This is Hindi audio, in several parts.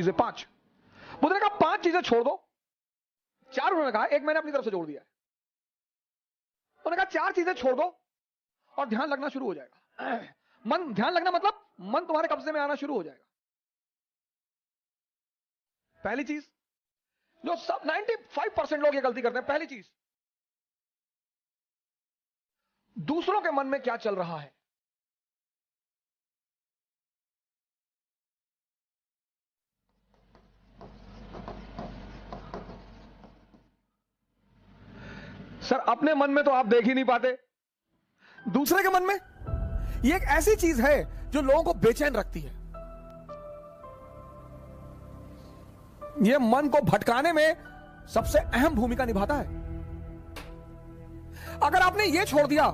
चीजें, पांच। बुद्ध ने कहा पांच चीजें छोड़ दो, चार उन्होंने कहा, एक मैंने अपनी तरफ से जोड़ दिया है। उन्होंने कहा चार चीजें छोड़ दो और ध्यान लगना शुरू हो जाएगा। मन ध्यान लगना मतलब मन तुम्हारे कब्जे में आना शुरू हो जाएगा। पहली चीज जो सब 95% लोग ये गलती करते हैं, पहली चीज दूसरों के मन में क्या चल रहा है। सर अपने मन में तो आप देख ही नहीं पाते, दूसरे के मन में, यह एक ऐसी चीज है जो लोगों को बेचैन रखती है। यह मन को भटकाने में सबसे अहम भूमिका निभाता है। अगर आपने यह छोड़ दिया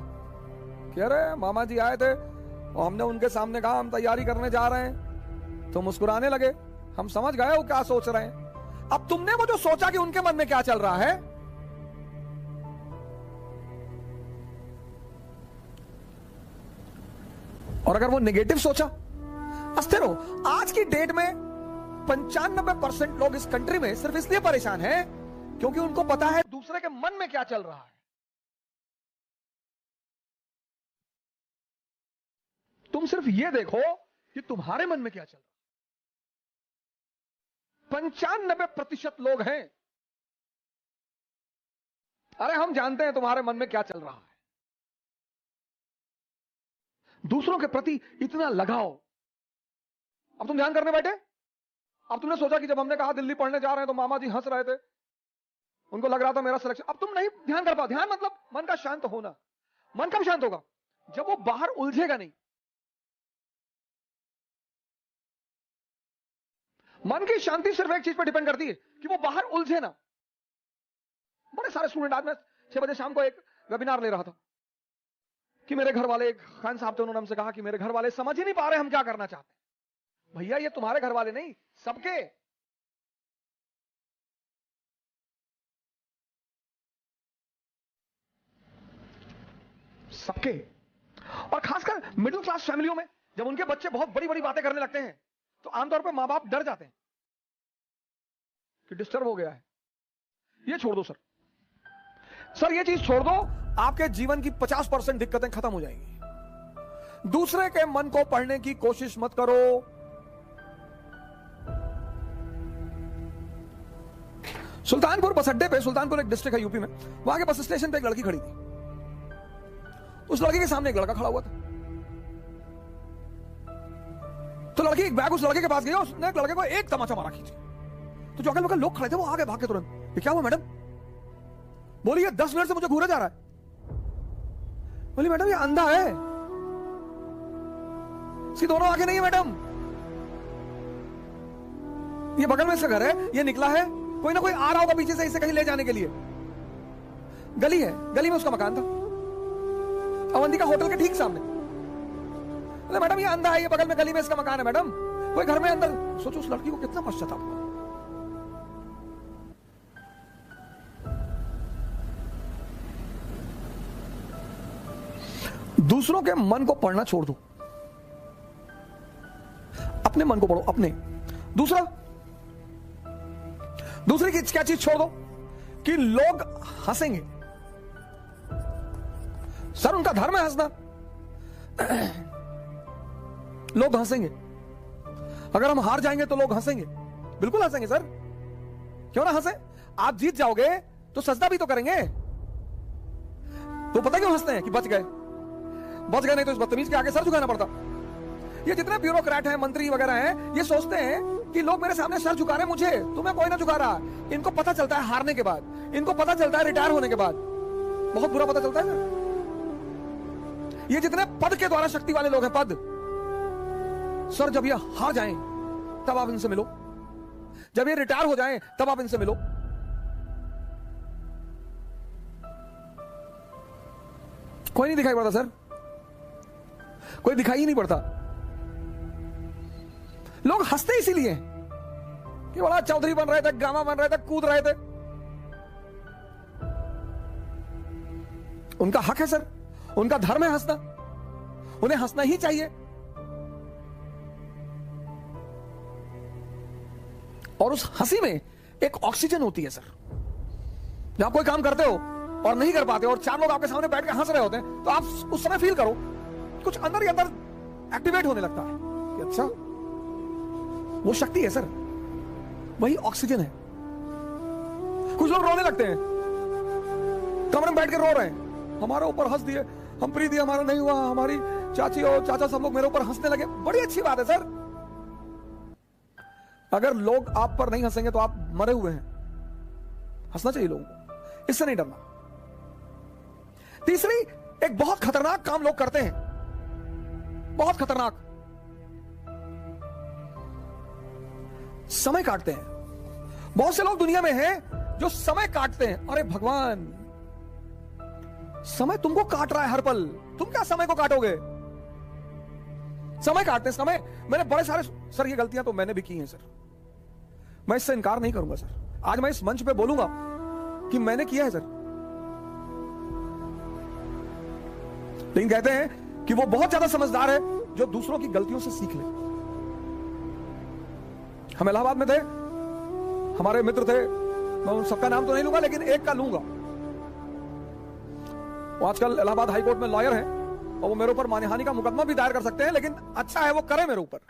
कि अरे मामा जी आए थे और हमने उनके सामने कहा हम तैयारी करने जा रहे हैं, तो मुस्कुराने लगे, हम समझ गए वो क्या सोच रहे हैं। अब तुमने वो जो सोचा कि उनके मन में क्या चल रहा है, और अगर वो नेगेटिव सोचा, अस्थिर हो। आज की डेट में 95% लोग इस कंट्री में सिर्फ इसलिए परेशान हैं क्योंकि उनको पता है दूसरे के मन में क्या चल रहा है। तुम सिर्फ ये देखो कि तुम्हारे मन में क्या चल रहा है। 95% लोग हैं, अरे हम जानते हैं तुम्हारे मन में क्या चल रहा है। दूसरों के प्रति इतना लगाव, अब तुम ध्यान करने बैठे, अब तुमने सोचा कि जब हमने कहा दिल्ली पढ़ने जा रहे हैं तो मामा जी हंस रहे थे, उनको लग रहा था मेरा सिलेक्शन। अब तुम नहीं ध्यान कर पाओ। ध्यान मतलब मन का शांत होना। मन कब शांत होगा? जब वो बाहर उलझेगा नहीं। मन की शांति सिर्फ एक चीज पर डिपेंड करती है कि वो बाहर उलझे ना। बड़े सारे स्टूडेंट, आज मैं 6 बजे शाम को एक वेबिनार ले रहा था कि मेरे घर वाले, एक खान साहब थे, उन्होंने हमसे कहा कि मेरे घर वाले समझ ही नहीं पा रहे हम क्या करना चाहते हैं। भैया ये तुम्हारे घर वाले नहीं, सबके। सबके। और खासकर मिडिल क्लास फैमिलियों में जब उनके बच्चे बहुत बड़ी बड़ी बातें करने लगते हैं तो आमतौर पर मां बाप डर जाते हैं कि डिस्टर्ब हो गया है। ये छोड़ दो सर, सर ये चीज छोड़ दो, आपके जीवन की 50% दिक्कतें खत्म हो जाएंगी। दूसरे के मन को पढ़ने की कोशिश मत करो। सुल्तानपुर बस अड्डे पे, सुल्तानपुर एक डिस्ट्रिक्ट है यूपी में, वहां के बस स्टेशन पे एक लड़की खड़ी थी। उस लड़की के सामने एक लड़का खड़ा हुआ था, तो लड़की एक बैग उस लड़के के पास गई, उसने एक लड़के को एक तमाचा मारा, खींचा। तो जो अगल बगल लोग खड़े थे वो आ गए भाग के तुरंत। ये क्या हुआ मैडम? बोली ये 10 मिनट से मुझे घूरा जा रहा है। बोली मैडम ये अंधा है, इसकी दोनों आंखें नहीं है मैडम, ये बगल में इसका घर है, ये निकला है, कोई ना कोई आ रहा होगा पीछे से इसे कहीं ले जाने के लिए। गली है, गली में उसका मकान था, अवंती का होटल के ठीक सामने। अरे मैडम ये अंधा है, ये बगल में गली में इसका मकान है मैडम, कोई घर में अंदर। सोचो उस लड़की को कितना पश्चाताप हुआ। दूसरों के मन को पढ़ना छोड़ दो, अपने मन को पढ़ो। अपने दूसरा, दूसरी की क्या चीज छोड़ दो कि लोग हंसेंगे। सर उनका धर्म है हंसना, लोग हंसेंगे, अगर हम हार जाएंगे तो लोग हंसेंगे। बिल्कुल हंसेंगे सर, क्यों ना हंसे। आप जीत जाओगे तो सजदा भी तो करेंगे, तो पता क्यों हंसते हैं कि बच गए, बच गए, नहीं तो इस बदतमीज के आगे सर झुकाना पड़ता। ये जितने ब्यूरोक्रेट हैं, मंत्री वगैरह हैं, ये सोचते हैं कि लोग मेरे सामने सर झुका रहे हैं मुझे, तुम्हें कोई ना झुका रहा। इनको पता चलता है हारने के बाद, इनको पता चलता है रिटायर होने के बाद, बहुत बुरा पता चलता है ना। ये जितने पद के द्वारा शक्ति वाले लोग हैं, पद सर, जब ये हार जाएं तब आप इनसे मिलो, जब ये रिटायर हो जाएं तब आप इनसे मिलो। कोई नहीं दिखाई पड़ता सर, कोई दिखाई ही नहीं पड़ता। लोग हंसते इसीलिए कि बड़ा चौधरी बन रहे थे, गामा बन रहे थे, कूद रहे थे। उनका हक है सर, उनका धर्म है हंसना, उन्हें हंसना ही चाहिए। और उस हंसी में एक ऑक्सीजन होती है सर, जब आप कोई काम करते हो और नहीं कर पाते और चार लोग आपके सामने बैठ के हंस रहे होते हैं तो आप उस समय फील करो कुछ अंदर ही अंदर एक्टिवेट होने लगता है कि अच्छा, वो शक्ति है सर, वही ऑक्सीजन है। कुछ लोग रोने लगते हैं, कमरे में बैठ के रो रहे हैं, हमारे ऊपर हंस दिए, हम प्री दिए, हमारा नहीं हुआ, हमारी चाची और चाचा सब लोग मेरे ऊपर हंसने लगे। बड़ी अच्छी बात है सर, अगर लोग आप पर नहीं हंसेंगे तो आप मरे हुए हैं। हंसना चाहिए लोगों को, इससे नहीं डरना। तीसरी, एक बहुत खतरनाक काम लोग करते हैं, बहुत खतरनाक, समय काटते हैं। बहुत से लोग दुनिया में हैं जो समय काटते हैं। अरे भगवान, समय तुमको काट रहा है हर पल, तुम क्या समय को काटोगे? समय काटते हैं समय। मैंने बड़े सारे सर, ये गलतियां तो मैंने भी की हैं सर, मैं इससे इनकार नहीं करूंगा सर। आज मैं इस मंच पे बोलूंगा कि मैंने किया है सर, लेकिन कहते हैं कि वो बहुत ज्यादा समझदार है जो दूसरों की गलतियों से सीख ले। हम इलाहाबाद में थे, हमारे मित्र थे, मैं उन सबका नाम तो नहीं लूंगा लेकिन एक का लूंगा, वो आजकल इलाहाबाद हाईकोर्ट में लॉयर है और वो मेरे ऊपर मानहानि का मुकदमा भी दायर कर सकते हैं, लेकिन अच्छा है वो करे मेरे ऊपर।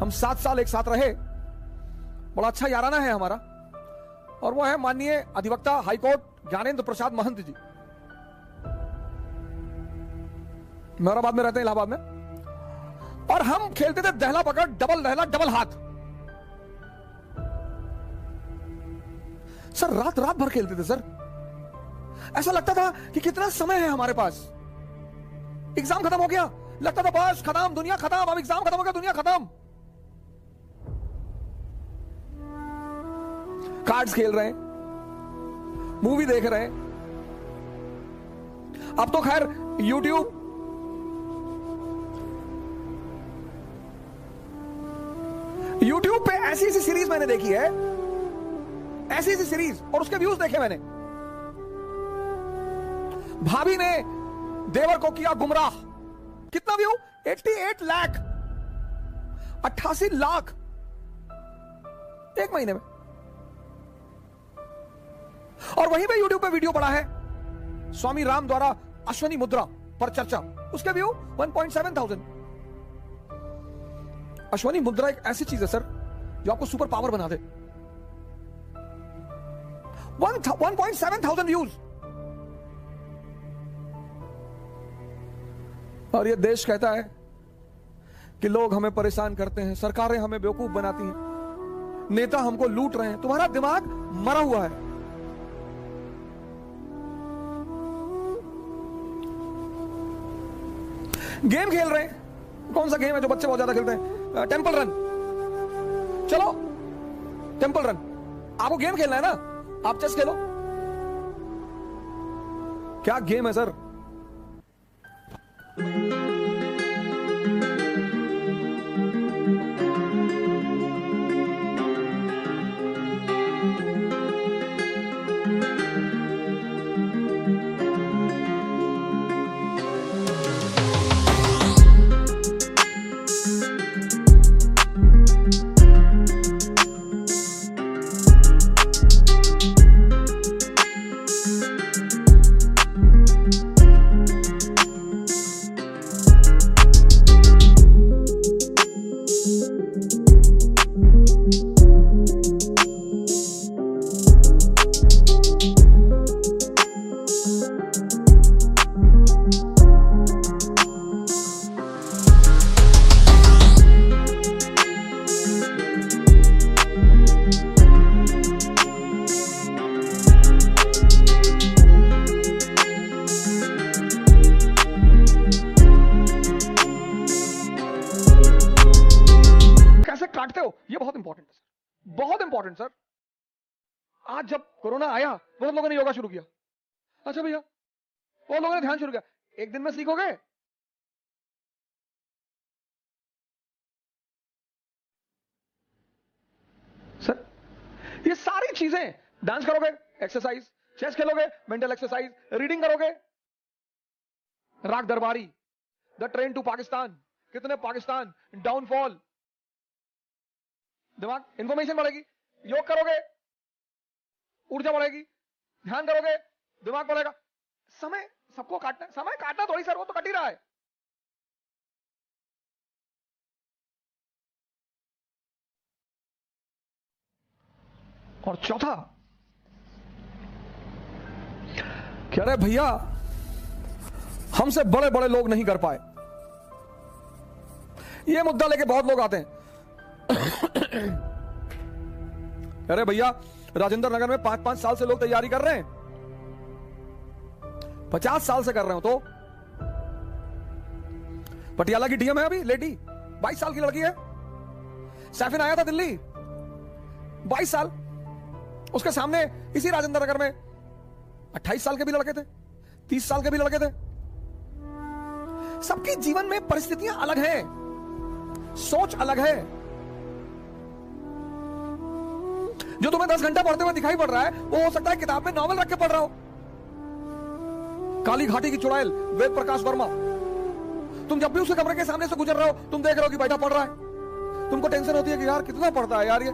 हम 7 साल एक साथ रहे, बड़ा अच्छा याराना है हमारा। और वो है माननीय अधिवक्ता हाईकोर्ट ज्ञानेंद्र प्रसाद महंत जी, महराबाद में रहते हैं इलाहाबाद में। और हम खेलते थे दहला पकड़, डबल दहला, डबल हाथ सर। रात रात भर खेलते थे सर, ऐसा लगता था कि कितना समय है हमारे पास। एग्जाम खत्म हो गया, लगता था बस खत्म, दुनिया खत्म, अब एग्जाम खत्म हो गया, दुनिया खत्म। कार्ड्स खेल रहे हैं, मूवी देख रहे हैं। अब तो खैर YouTube, YouTube पे ऐसी ऐसी सीरीज मैंने देखी है, ऐसी ऐसी सीरीज, और उसके व्यूज देखे मैंने। भाभी ने देवर को किया गुमराह, कितना व्यू? 88 लाख, 88 लाख एक महीने में। और वहीं पे YouTube पे वीडियो पड़ा है स्वामी राम द्वारा अश्वनी मुद्रा पर चर्चा, उसके व्यू 1.7 थाउजेंड। अश्वनी मुद्रा एक ऐसी चीज है सर जो आपको सुपर पावर बना दे। 1.7 थाउजेंड व्यूज। और ये देश कहता है कि लोग हमें परेशान करते हैं, सरकारें हमें बेवकूफ बनाती हैं, नेता हमको लूट रहे हैं। तुम्हारा दिमाग मरा हुआ है। गेम खेल रहे हैं, कौन सा गेम है जो बच्चे बहुत ज्यादा खेलते हैं? Temple Run. चलो टेंपल रन, आपको गेम खेलना है ना, आप चेस खेलो। क्या गेम है सर? शुरू किया, अच्छा भैया वो लोगों ने ध्यान शुरू किया, एक दिन में सीखोगे? सर ये सारी चीजें, डांस करोगे, एक्सरसाइज, चेस खेलोगे, मेंटल एक्सरसाइज, रीडिंग करोगे। राग दरबारी, द ट्रेन टू पाकिस्तान, कितने पाकिस्तान डाउनफॉल, दिमाग, इंफॉर्मेशन बढ़ेगी, योग करोगे ऊर्जा बढ़ेगी, ध्यान करोगे दिमाग बढ़ेगा। समय सबको काटना, समय काटना थोड़ी सर, वो तो कट ही रहा है। और चौथा क्या रहे, भैया हमसे बड़े बड़े लोग नहीं कर पाए, ये मुद्दा लेके बहुत लोग आते हैं। अरे भैया राजेंद्र नगर में 5-5 साल से लोग तैयारी कर रहे हैं, 50 साल से कर रहे हो। तो पटियाला की डीएम है अभी लेडी, 22 साल की लड़की है। सैफिन आया था दिल्ली, 22 साल, उसके सामने इसी राजेंद्र नगर में 28 साल के भी लड़के थे, 30 साल के भी लड़के थे। सबके जीवन में परिस्थितियां अलग हैं, सोच अलग है। जो तुम्हें 10 घंटा पढ़ते हुए दिखाई पड़ रहा है वो हो सकता है किताब में नॉवेल रख के पढ़ रहा हो। काली घाटी की चुड़ैल, वेद प्रकाश वर्मा, तुम जब भी उस कमरे के सामने से गुजर रहे हो तुम देख रहे हो कि बैठा पढ़ रहा है, तुमको टेंशन होती है कि यार कितना पढ़ता है यार ये।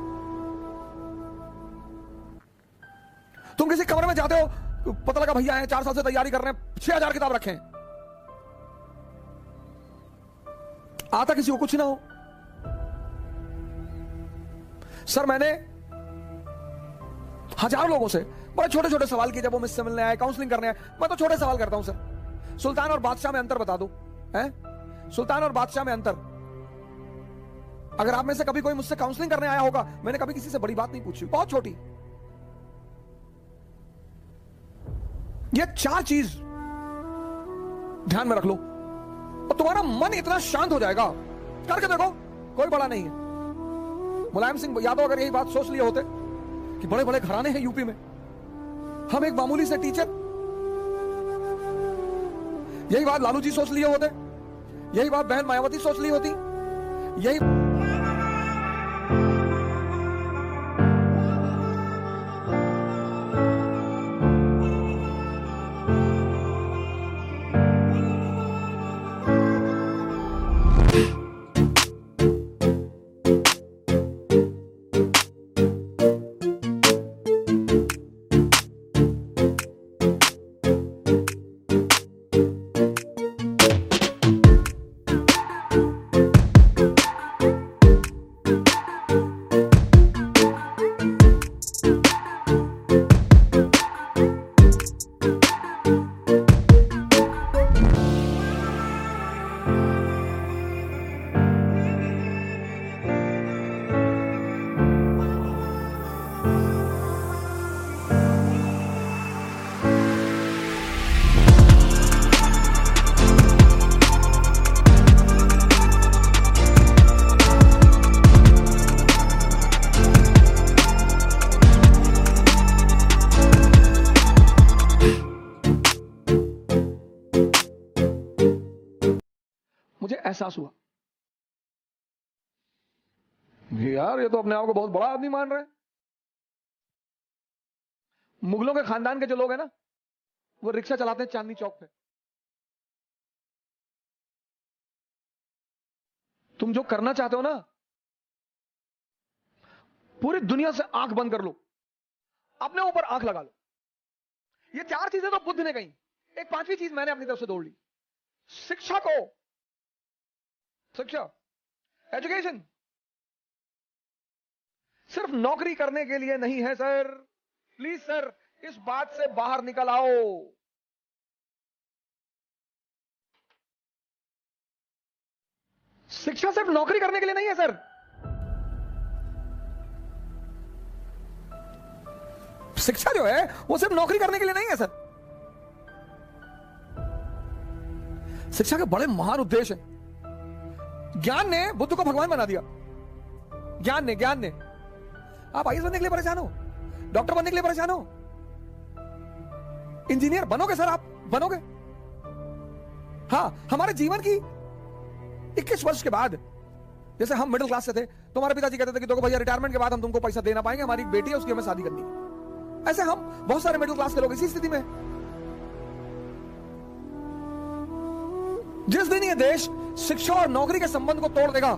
तुम किसी कमरे में जाते हो, पता लगा भैया है 4 साल से तैयारी कर रहे हैं, 6000 किताब रखे हैं। आता किसी को कुछ ना हो। सर मैंने हजारों लोगों से बड़े छोटे छोटे सवाल किए जब वो मुझसे मिलने आए, काउंसलिंग करने आए। मैं तो छोटे सवाल करता हूं सर, सुल्तान और बादशाह में अंतर बता दो, हैं? सुल्तान और बादशाह में अंतर। अगर आप में से कभी कोई मुझसे काउंसलिंग करने आया होगा, मैंने कभी किसी से बड़ी बात नहीं पूछी, बहुत छोटी। ये 4 चीज ध्यान में रख लो और तुम्हारा मन इतना शांत हो जाएगा, करके देखो, कोई बड़ा नहीं है। मुलायम सिंह यादव अगर यही बात सोच लिए होते कि बड़े बड़े घराने हैं यूपी में, हम एक मामूली से टीचर, यही बात लालू जी सोच लिए होते, यही बात बहन मायावती सोच ली होती, यही एहसास हुआ यार ये तो अपने आप को बहुत बड़ा आदमी मान रहे हैं। मुगलों के खानदान के जो लोग हैं ना, वो रिक्शा चलाते हैं चांदनी चौक पे। तुम जो करना चाहते हो ना, पूरी दुनिया से आंख बंद कर लो, अपने ऊपर आंख लगा लो। ये 4 चीजें तो बुद्ध ने कही, एक 5वीं चीज मैंने अपनी तरफ से जोड़ ली। शिक्षा को, शिक्षा, एजुकेशन सिर्फ नौकरी करने के लिए नहीं है सर। प्लीज सर इस बात से बाहर निकल आओ। शिक्षा सिर्फ नौकरी करने के लिए नहीं है सर। शिक्षा जो है वो सिर्फ नौकरी करने के लिए नहीं है सर। शिक्षा के बड़े महान उद्देश्य हैं। ज्ञान ने बुद्ध को भगवान बना दिया। ज्ञान ने आप आईएएस बनने के लिए परेशान हो, डॉक्टर बनने के लिए परेशान हो, इंजीनियर बनोगे सर, आप बनोगे। हां, हमारे जीवन की 21 वर्ष के बाद, जैसे हम मिडिल क्लास से थे तो हमारे पिताजी कहते थे कि देखो भैया रिटायरमेंट के बाद हम तुमको पैसा दे ना पाएंगे, हमारी एक बेटी है उसकी हमें शादी करनी है। ऐसे हम बहुत सारे मिडिल क्लास के लोग इसी स्थिति में। जिस दिन ये देश शिक्षा और नौकरी के संबंध को तोड़ देगा,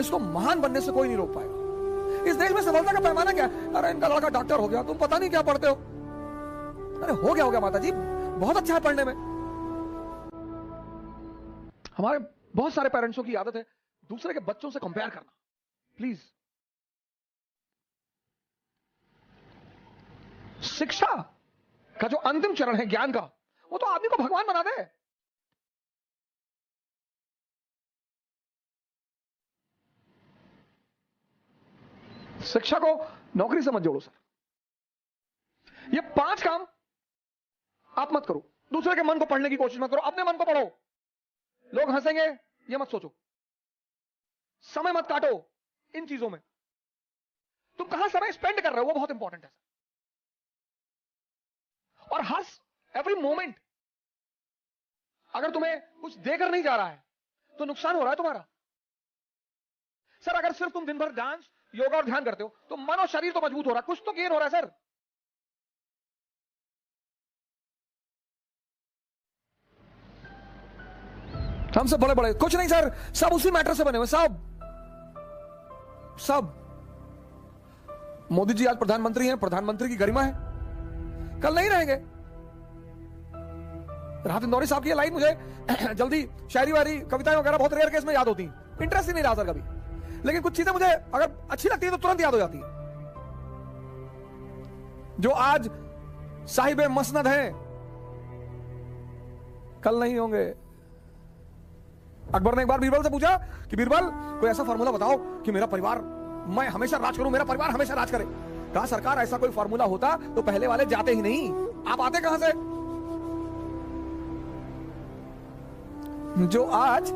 इसको महान बनने से कोई नहीं रोक पाएगा। इस देश में सफलता का पैमाना क्या है? अरे इनका लड़का डॉक्टर हो गया, तुम पता नहीं क्या पढ़ते हो। अरे हो गया माता जी, बहुत अच्छा है पढ़ने में। हमारे बहुत सारे पेरेंट्सों की आदत है दूसरे के बच्चों से कंपेयर करना। प्लीज, शिक्षा का जो अंतिम चरण है ज्ञान का, वो तो आदमी को भगवान बना दे। शिक्षा को नौकरी से मत जोड़ो सर। ये 5 काम आप मत करो। दूसरे के मन को पढ़ने की कोशिश मत करो, अपने मन को पढ़ो। लोग हंसेंगे ये मत सोचो। समय मत काटो इन चीजों में। तुम कहां समय स्पेंड कर रहे हो वो बहुत इंपॉर्टेंट है सर। और हर एवरी मोमेंट अगर तुम्हें कुछ देकर नहीं जा रहा है तो नुकसान हो रहा है तुम्हारा सर। अगर सिर्फ तुम दिन भर डांस, योगा और ध्यान करते हो तो मन और शरीर तो मजबूत हो रहा है, कुछ तो गेन हो रहा है सर। हमसे बड़े बड़े कुछ नहीं सर, सब उसी मैटर से बने हुए सब। मोदी जी आज प्रधानमंत्री हैं, प्रधानमंत्री की गरिमा है, कल नहीं रहेंगे। राहत इंदौरी साहब की लाइन मुझे जल्दी शायरी वारी कविताएं वगैरह बहुत रेयर केस में याद होती, इंटरेस्ट ही नहीं रहा सर कभी। लेकिन कुछ चीजें मुझे अगर अच्छी लगती है तो तुरंत याद हो जाती है। जो आज साहिबे मसनद हैं कल नहीं होंगे। अकबर ने एक बार बीरबल से पूछा कि बीरबल कोई ऐसा फॉर्मूला बताओ कि मेरा परिवार, मैं हमेशा राज करूं, मेरा परिवार हमेशा राज करे। कहा सरकार ऐसा कोई फॉर्मूला होता तो पहले वाले जाते ही नहीं, आप आते कहां से। जो आज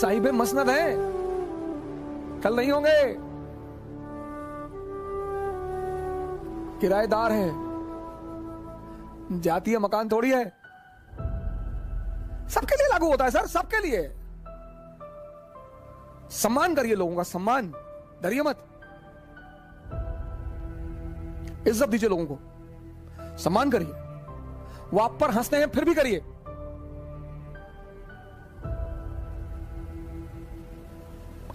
साहिबे मसनद हैं कल नहीं होंगे। किराएदार है, जाती है मकान थोड़ी है। सबके लिए लागू होता है सर, सबके लिए। सम्मान करिए लोगों का, सम्मान डरिए मत, इज्जत दीजिए लोगों को, सम्मान करिए। वो आप पर हंसते हैं फिर भी करिए।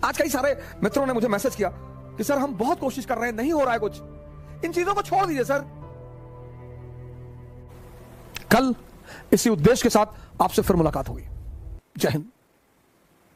आज कई सारे मित्रों ने मुझे मैसेज किया कि सर हम बहुत कोशिश कर रहे हैं, नहीं हो रहा है कुछ। इन चीजों को छोड़ दीजिए सर। कल इसी उद्देश्य के साथ आपसे फिर मुलाकात होगी। जय हिंद।